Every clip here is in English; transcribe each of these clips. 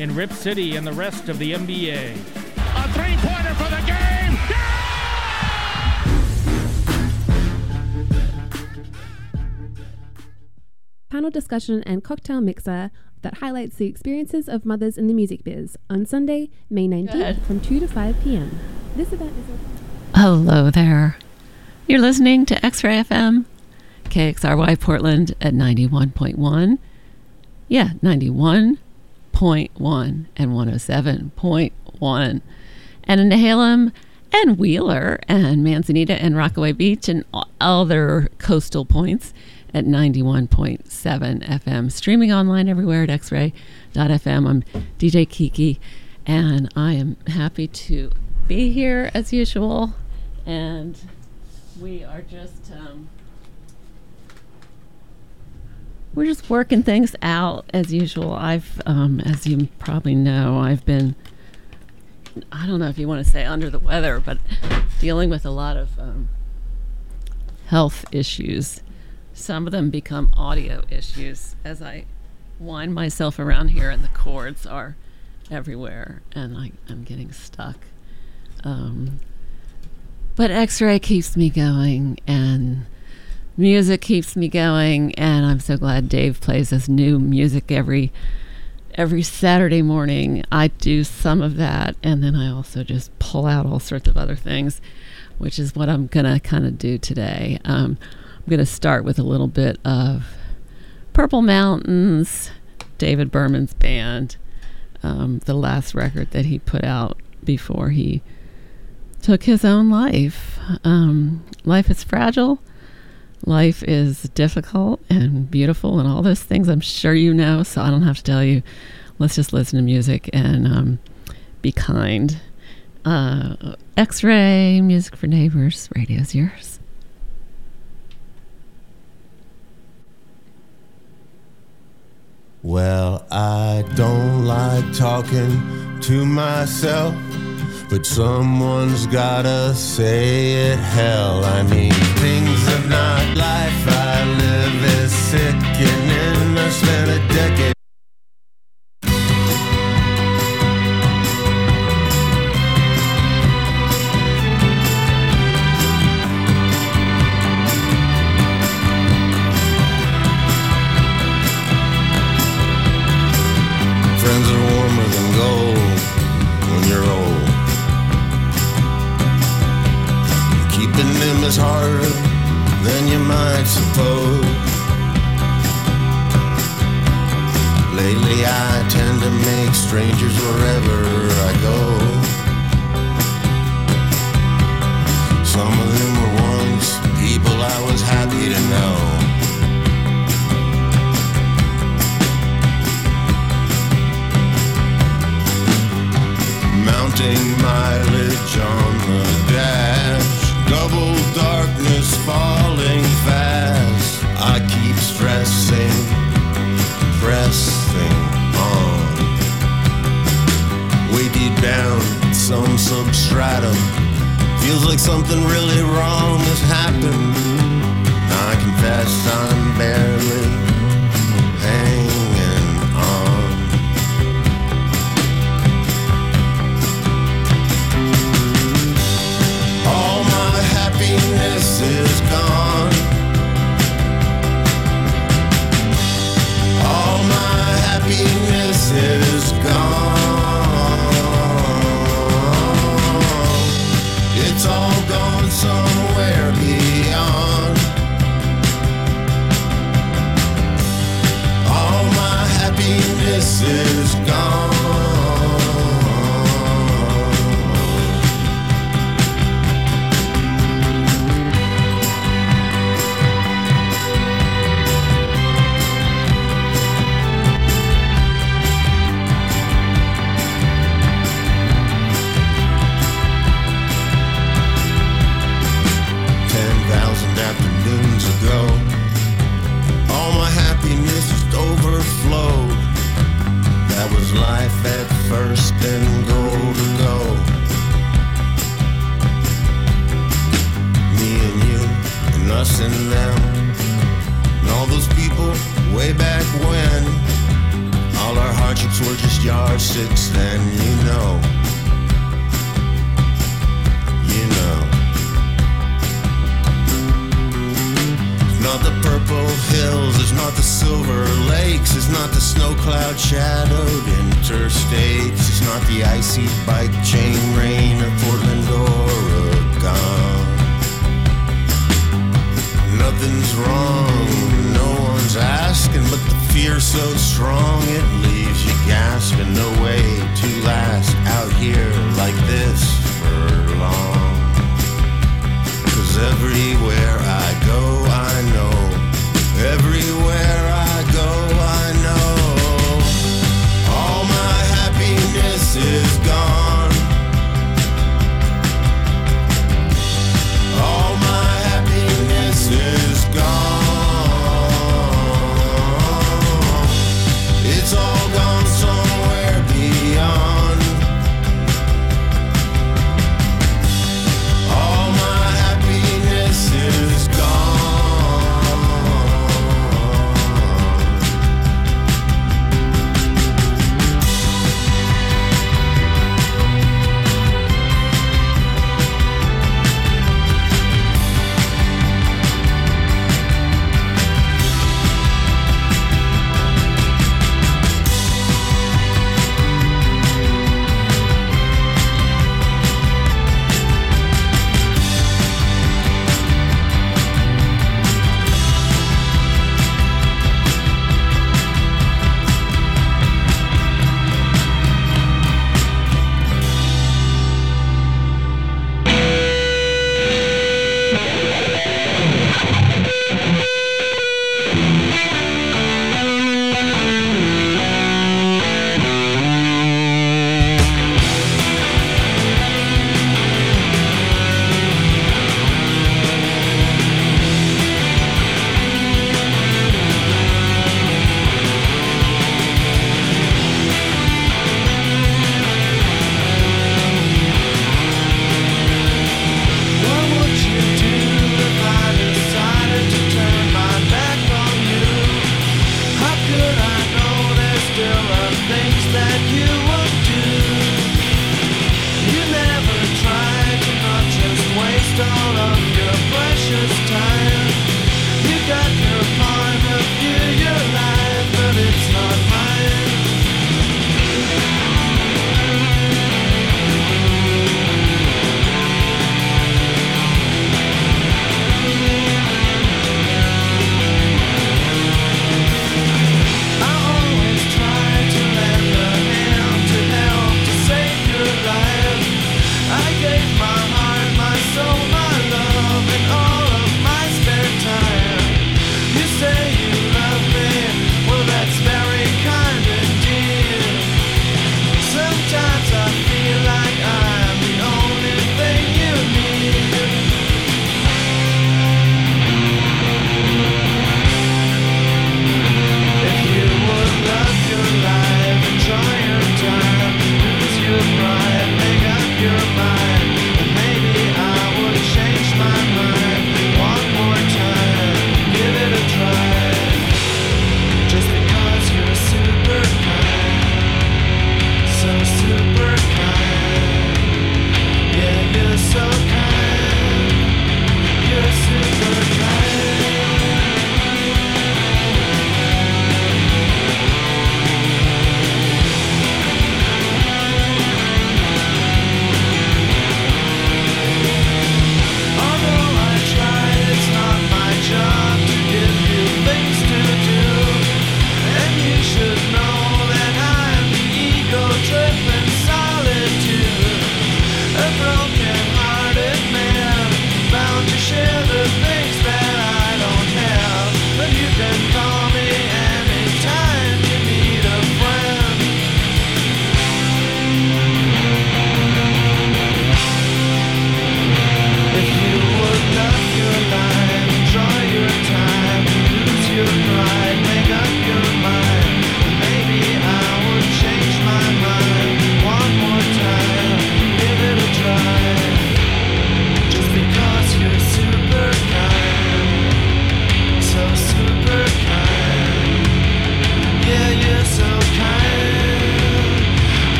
in Rip City and the rest of the NBA. A three-pointer for the game! Yeah! Panel discussion and cocktail mixer that highlights the experiences of mothers in the music biz on Sunday, May 19th from 2 to 5 p.m. This event is... Hello there. You're listening to Xray FM, KXRY Portland at 91.1. Yeah, 91.1 and 107.1. And in Nehalem and Wheeler and Manzanita and Rockaway Beach and other coastal points at 91.7 FM. Streaming online everywhere at xray.fm. I'm DJ Kiki, and I am happy to be here as usual. And we are just... We're just working things out as usual. I've, as you probably know, I've been, I don't know if you want to say under the weather, but dealing with a lot of health issues. Some of them become audio issues as I wind myself around here and the cords are everywhere and I'm getting stuck. But Xray keeps me going and music keeps me going, and I'm so glad Dave plays his new music every Saturday morning. I do some of that, and then I also just pull out all sorts of other things, which is what I'm going to kind of do today. I'm going to start with a little bit of Purple Mountains, David Berman's band, the last record that he put out before he took his own life. Life is fragile. Life is difficult and beautiful and all those things I'm sure you know, so I don't have to tell you. Let's just listen to music and be kind. Xray, Music for Neighbors, radio's yours. Well, I don't like talking to myself, but someone's gotta say it, hell, I mean, things are not life I live is sickening, I spent a decade. Is harder than you might suppose. Lately I tend to make strangers wherever I go. Some of them were once people I was happy to know. Mounting mileage on the dash, double darkness falling fast. I keep stressing, pressing on. Way deep down, some substratum. Feels like something really wrong has happened. I confess I'm barely hanging on. Happiness is gone. All my happiness is gone. It's all gone somewhere beyond. All my happiness is gone. Life at first and goal to go. Me and you and us and them and all those people way back when. All our hardships were just yardsticks then, you know. You know. It's not the purple hills, it's not the silver lakes, it's not the snow cloud shadowed interstates, it's not the icy bike chain rain of Portland, Oregon. Nothing's wrong, no one's asking, but the fear so strong it leaves you gasping. No way to last out here like this for long. 'Cause everywhere I go I know. Everywhere I go I know. All my happiness is gone. All my happiness is gone. It's all gone somewhere beyond. All my happiness is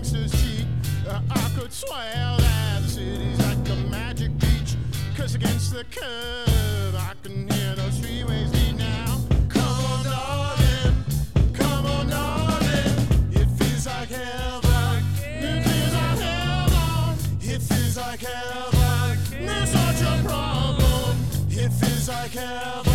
gangster's cheek. I could swear that the city's like a magic beach, 'cause against the curb I can hear those freeways lead now. Come on darling, come on darling, it feels like heaven, it feels like heaven, it feels like heaven, there's such a problem, it feels like heaven.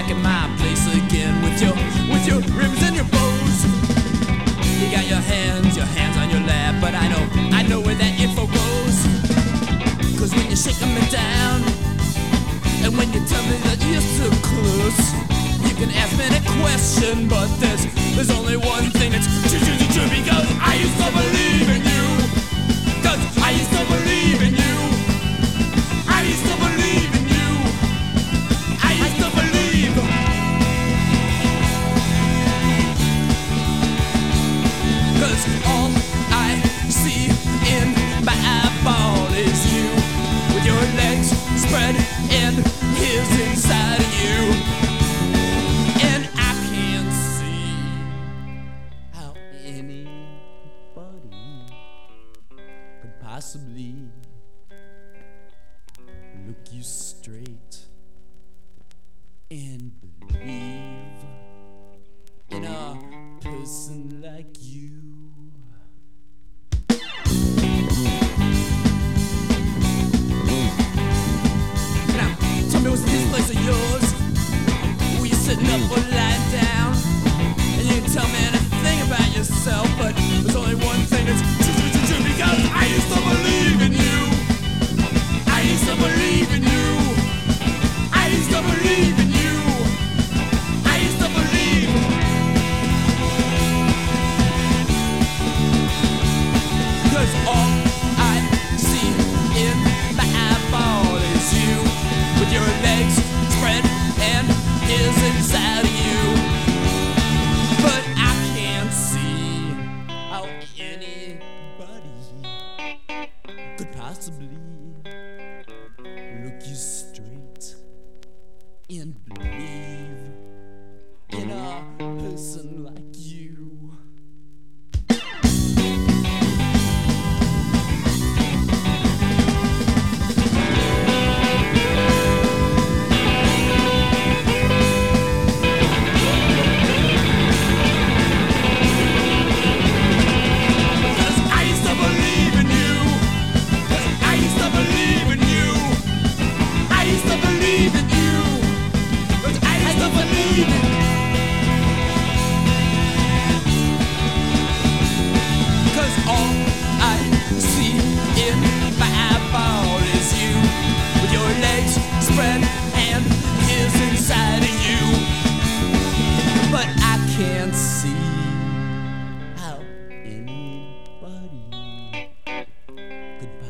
back at my place again with your ribbons and your bows. You got your hands on your lap, but I know where that info goes. Cause when you shake them down, and when you tell me that you're so close, you can ask me a question, but there's only one thing that's true, because I used to believe in you. Cause I used to believe in you. I used to believe in you. I used to believe. Cause all I see in my eyeball is you, with your legs spread and here's inside of you. Possibly look you straight and believe in a person like you. Now, tell me, was this place of yours? Were you sitting up or lying down? And you didn't tell me anything about yourself, but there's only one thing that's true. Because I used to believe in you. I used to believe in you. I used to believe in you. I used to believe. Cause all I see in my eyeball is you, with your legs spread and ears inside of you. But I can't see how any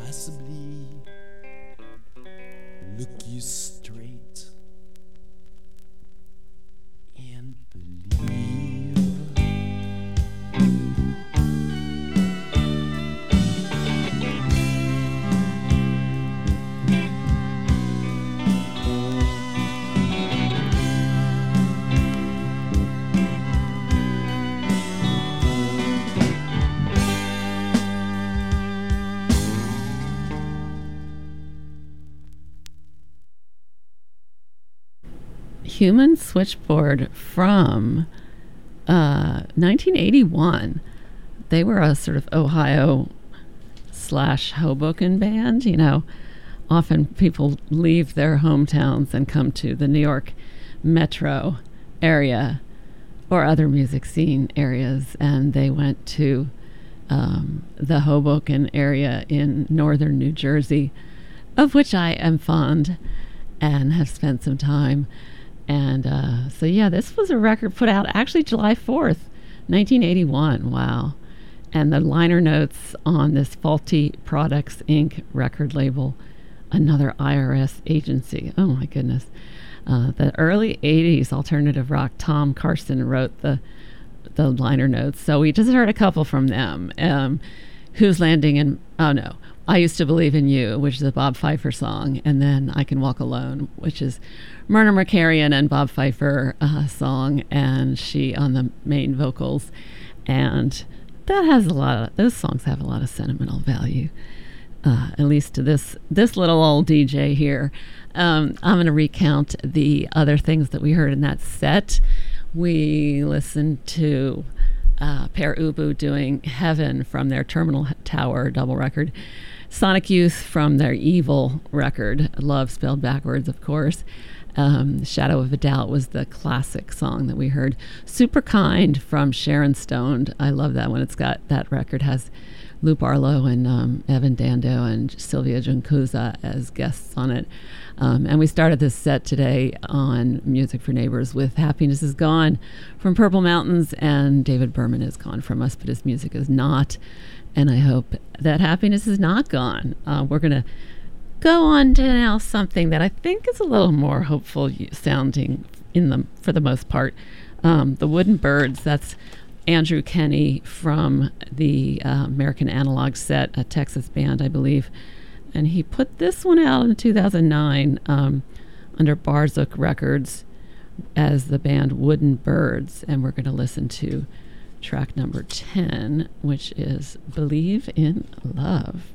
possibly look you straight and believe in a person like you. Human Switchboard from 1981. They were a sort of Ohio/Hoboken band. You know, often people leave their hometowns and come to the New York metro area or other music scene areas, and they went to the Hoboken area in northern New Jersey, of which I am fond and have spent some time. And so, yeah, this was a record put out actually July 4th, 1981. Wow. And the liner notes on this Faulty Products, Inc. record label, another IRS agency. Oh, my goodness. The early 80s alternative rock, Tom Carson wrote the liner notes. So we just heard a couple from them. Who's Landing in... Oh, no. I Used to Believe in You, which is a Bob Pfeiffer song, and then I Can Walk Alone, which is Myrna McCarrion and Bob Pfeiffer song, and she on the main vocals. And that has a lot of, those songs have a lot of sentimental value, at least to this little old DJ here. I'm going to recount the other things that we heard in that set. We listened to Pere Ubu doing Heaven from their Terminal Tower double record. Sonic Youth from their Evil record, Love Spelled Backwards, of course. Shadow of a Doubt was the classic song that we heard. Super Kind from Sharon Stoned. I love that one. It's got, that record has Lou Barlow and Evan Dando and Sylvia Giancuza as guests on it. And we started this set today on Music for Neighbors with Happiness is Gone from Purple Mountains, and David Berman is gone from us, but his music is not. And I hope that happiness is not gone. We're going to go on to now something that I think is a little more hopeful sounding for the most part. The Wooden Birds, that's Andrew Kenney from the American Analog Set, a Texas band, I believe. And he put this one out in 2009 under Barzook Records as the band Wooden Birds. And we're going to listen to track number 10, which is Believe in Love.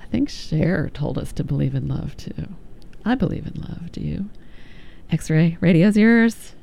I think Cher told us to believe in love, too. I believe in love. Do you? X-Ray, radio's yours.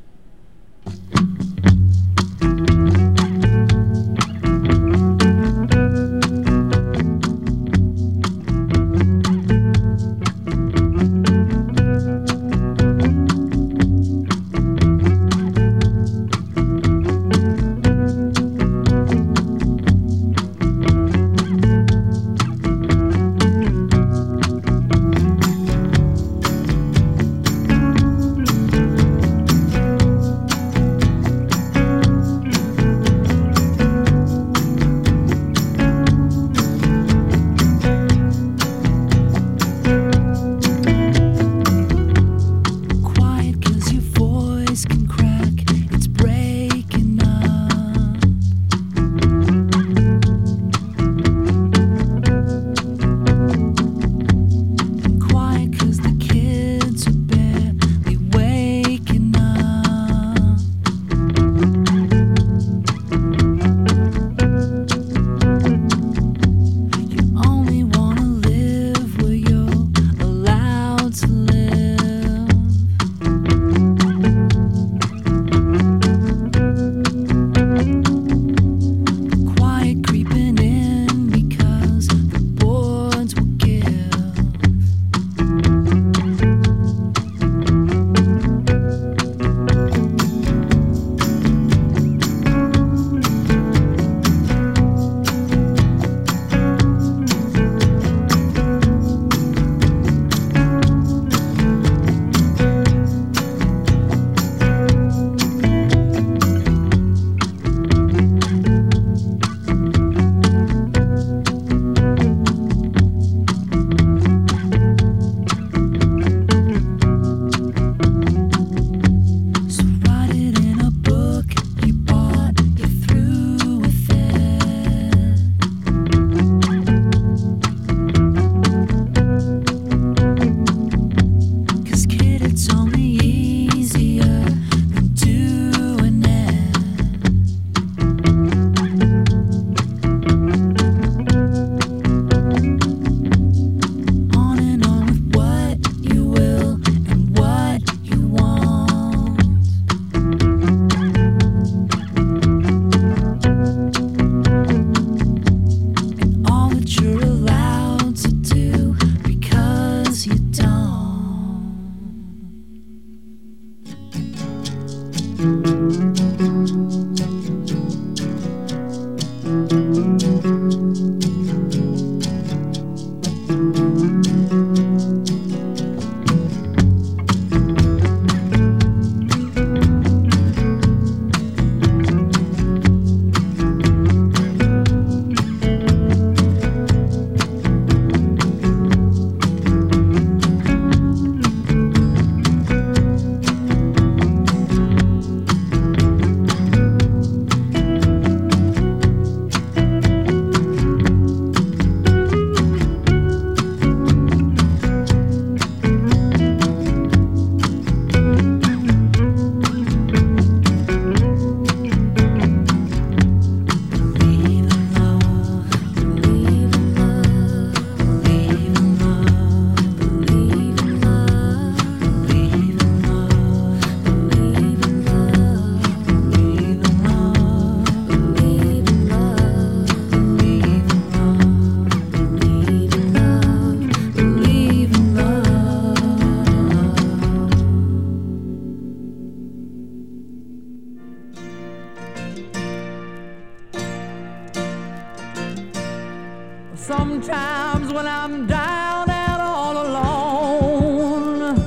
Sometimes when I'm down and all alone,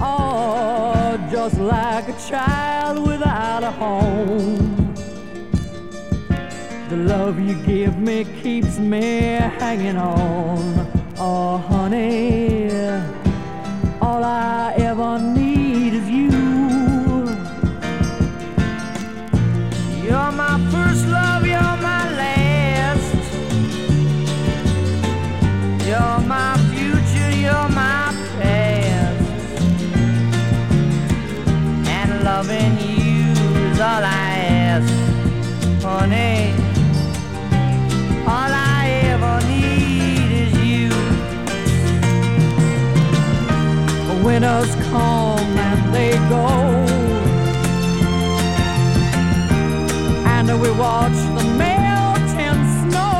oh, just like a child without a home, the love you give me keeps me hanging on. Oh, honey, all I ever need is you. You're my first love, you're my last. You're my future, you're my past, and loving you is all I ask, honey. All I ever need is you. Winters come and they go, and we watch the melting snow.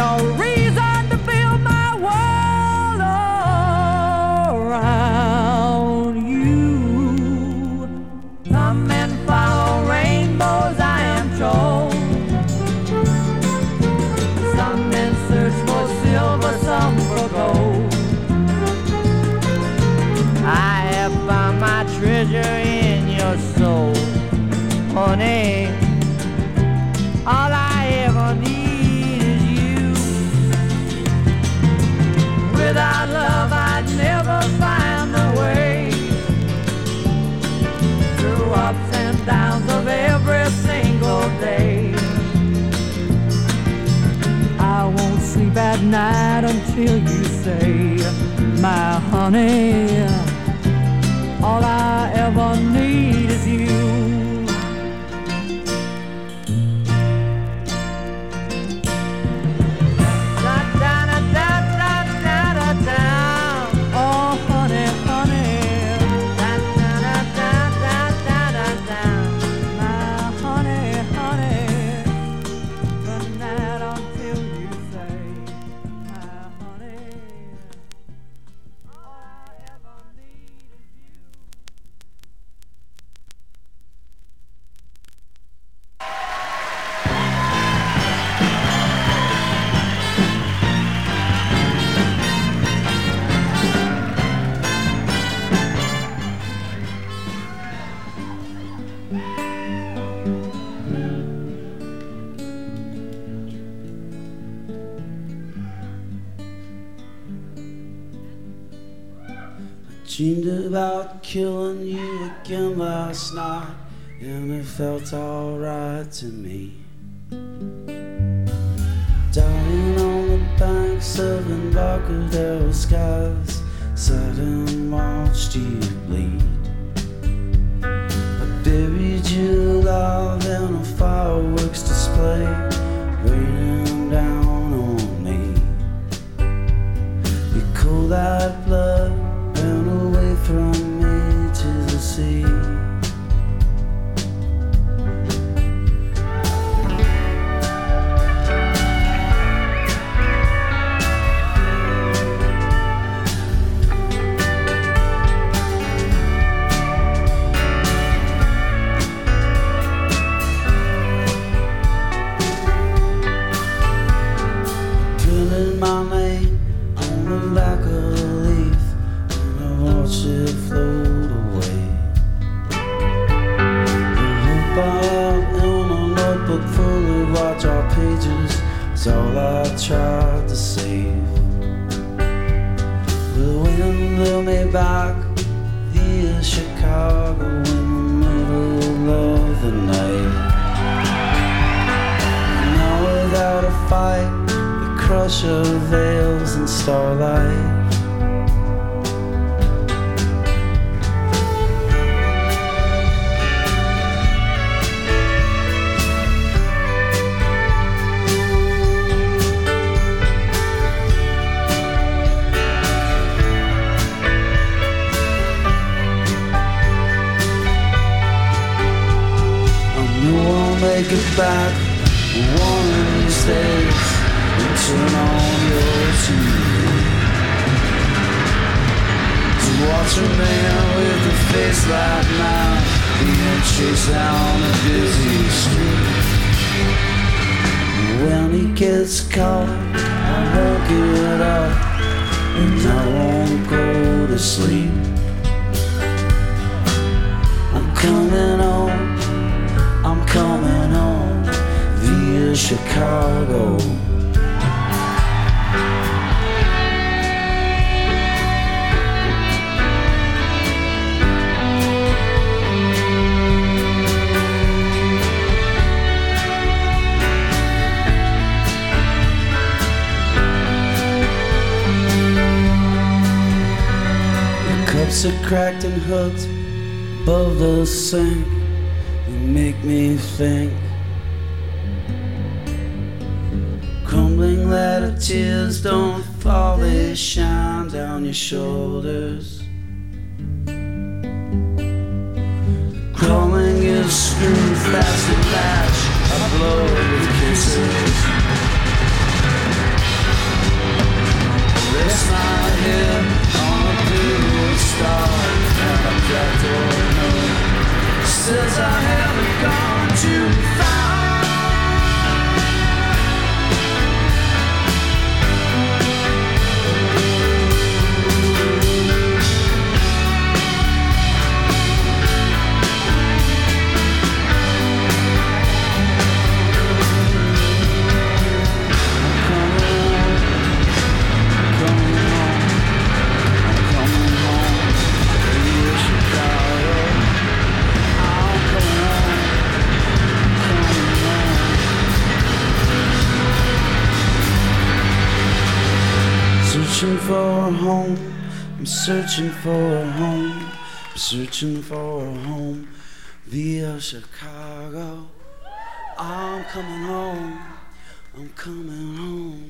A reason to build my world around you. Some men follow rainbows, I am told. Some men search for silver, some for gold. I have found my treasure in your soul, honey. All I ever need. Without love, I'd never find the way through ups and downs of every single day. I won't sleep at night until you say, my honey, all I ever need is you. Dreamed about killing you again last night, and it felt alright to me. Dying on the banks of Embarcadero skies, sat and watched you bleed. I buried you alive in a fireworks display, raining down on me. You cool that blood away from me to the sea. Pulling my name on the back of the leaf, watch it float away. I hope out in a notebook full of our pages is all I tried to save. The wind blew me back via Chicago in the middle of the night. And now without a fight, the crush of veils and starlight. Make it back one of these days and turn on your TV to watch a man with a face like chase down a busy street. When he gets caught, I'll look it up, and I won't go to sleep. I'm coming home, I'm coming home via Chicago. Cups are cracked and hooked above the sink. You make me think. Crumbling ladder tears don't fall, they shine down your shoulders. Crawling is strewn fast and lash. I blow with kisses. Rest my head on a pillow. Star and a black says I haven't gone too searching for a home, I'm searching for a home via Chicago. I'm coming home, I'm coming home.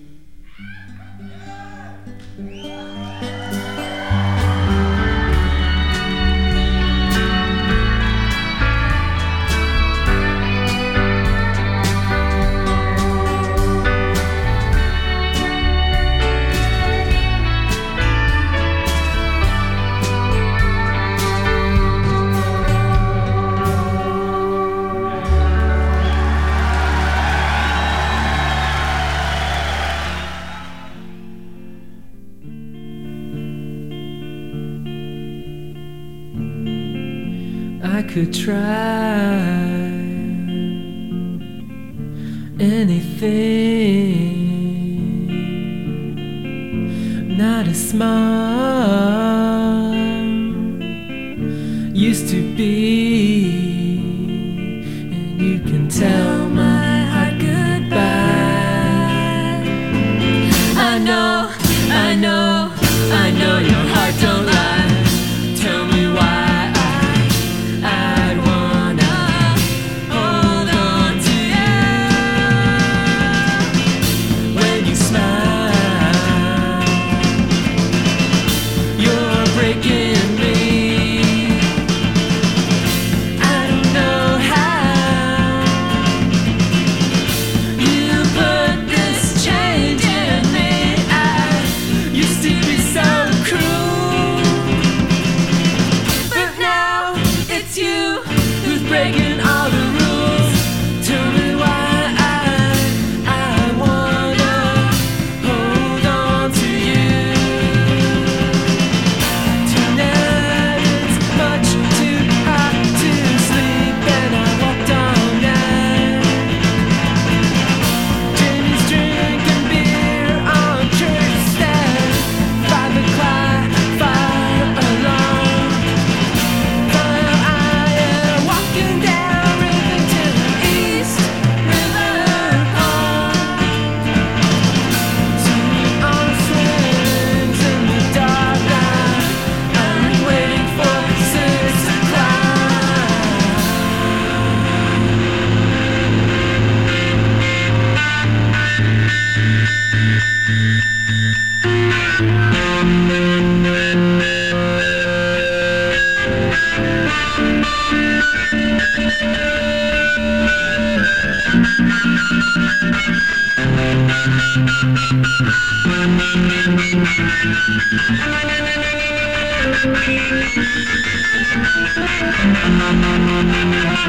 Could try anything, not as smart used to be, and you can tell my heart goodbye. I know, I know, I know your heart don't lie.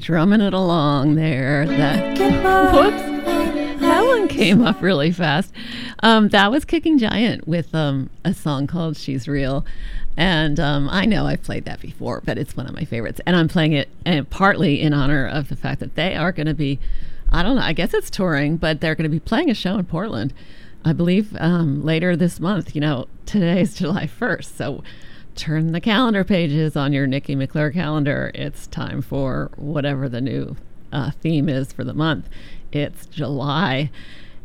Drumming it along there. That, whoops, that one came up really fast. That was Kicking Giant with a song called She's Real. And I know I've played that before, but it's one of my favorites. And I'm playing it partly in honor of the fact that they are going to be, I don't know, I guess it's touring, but they're going to be playing a show in Portland, I believe, later this month. You know, today is July 1st, so turn the calendar pages on your Nikki McClure calendar. It's time for whatever the new theme is for the month. It's July.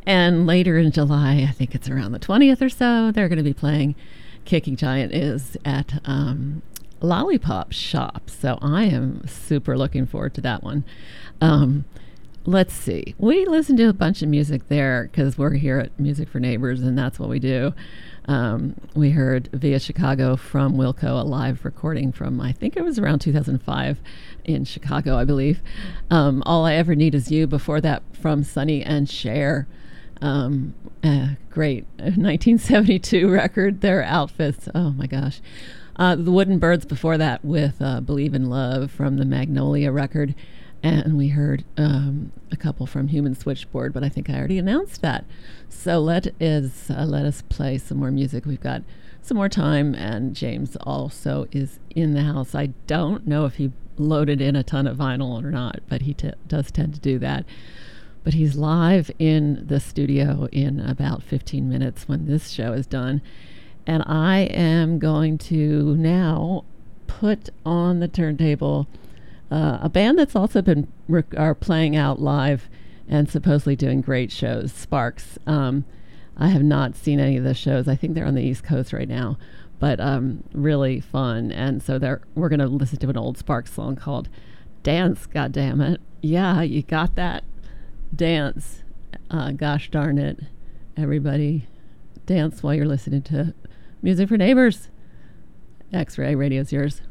And later in July, I think it's around the 20th or so, they're going to be playing Kicking Giant is at Lollipop Shop. So I am super looking forward to that one. let's see. We listen to a bunch of music there because we're here at Music for Neighbors, and that's what we do. We heard Via Chicago from Wilco, a live recording from, I think it was around 2005 in Chicago, I believe. All I Ever Need Is You, before that from Sonny and Cher. Great 1972 record, their outfits. Oh my gosh. The Wooden Birds before that with Believe in Love from the Magnolia record. And we heard a couple from Human Switchboard, but I think I already announced that. So let us play some more music. We've got some more time, and James also is in the house. I don't know if he loaded in a ton of vinyl or not, but he does tend to do that. But he's live in the studio in about 15 minutes when this show is done. And I am going to now put on the turntable a band that's also been are playing out live and supposedly doing great shows, Sparks. I have not seen any of the shows. I think they're on the East Coast right now, but really fun. And so we're going to listen to an old Sparks song called Dance, Goddammit. Yeah, you got that? Dance. Gosh darn it. Everybody, dance while you're listening to Music for Neighbors. X-Ray Radio's yours.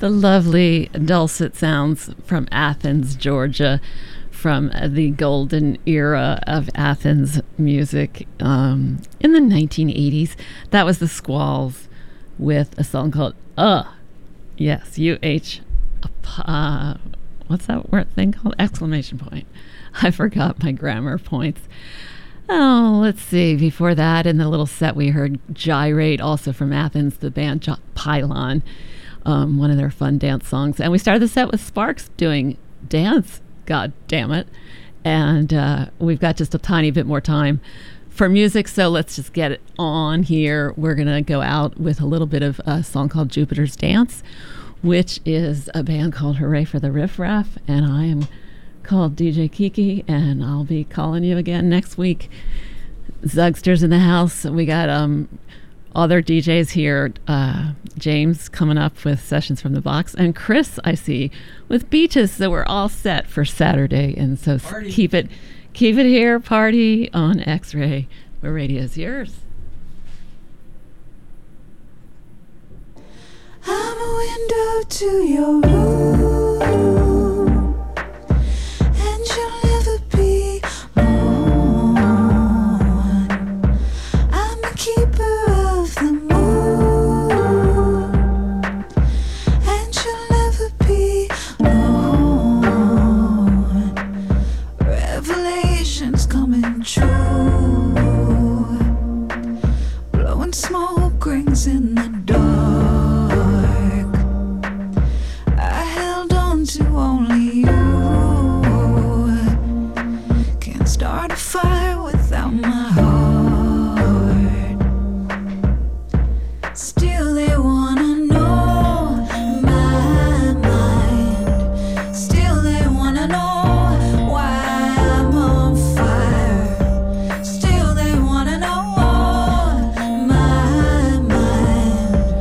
The lovely dulcet sounds from Athens, Georgia, from the golden era of Athens music in the 1980s. That was the Squalls with a song called Yes, UH. What's that word thing called? Exclamation point. I forgot my grammar points. Oh, let's see. Before that, in the little set, we heard Gyrate, also from Athens, the band Pylon, one of their fun dance songs. And we started the set with Sparks doing dance, God damn it. And we've got just a tiny bit more time for music, so let's just get it on here. We're going to go out with a little bit of a song called Jupiter's Dance, which is a band called Hooray for the Riff Raff, and I am called DJ Kiki, and I'll be calling you again next week. Zugsters in the house. We got other DJs here. James coming up with Sessions from the Box, and Chris, I see, with Beaches. So we're all set for Saturday, and so party. Keep it here. Party on Xray, where radio is yours. I'm a window to your room. Smoke rings in the dark. I held on to only you. Can't start a fire without my heart. Still there.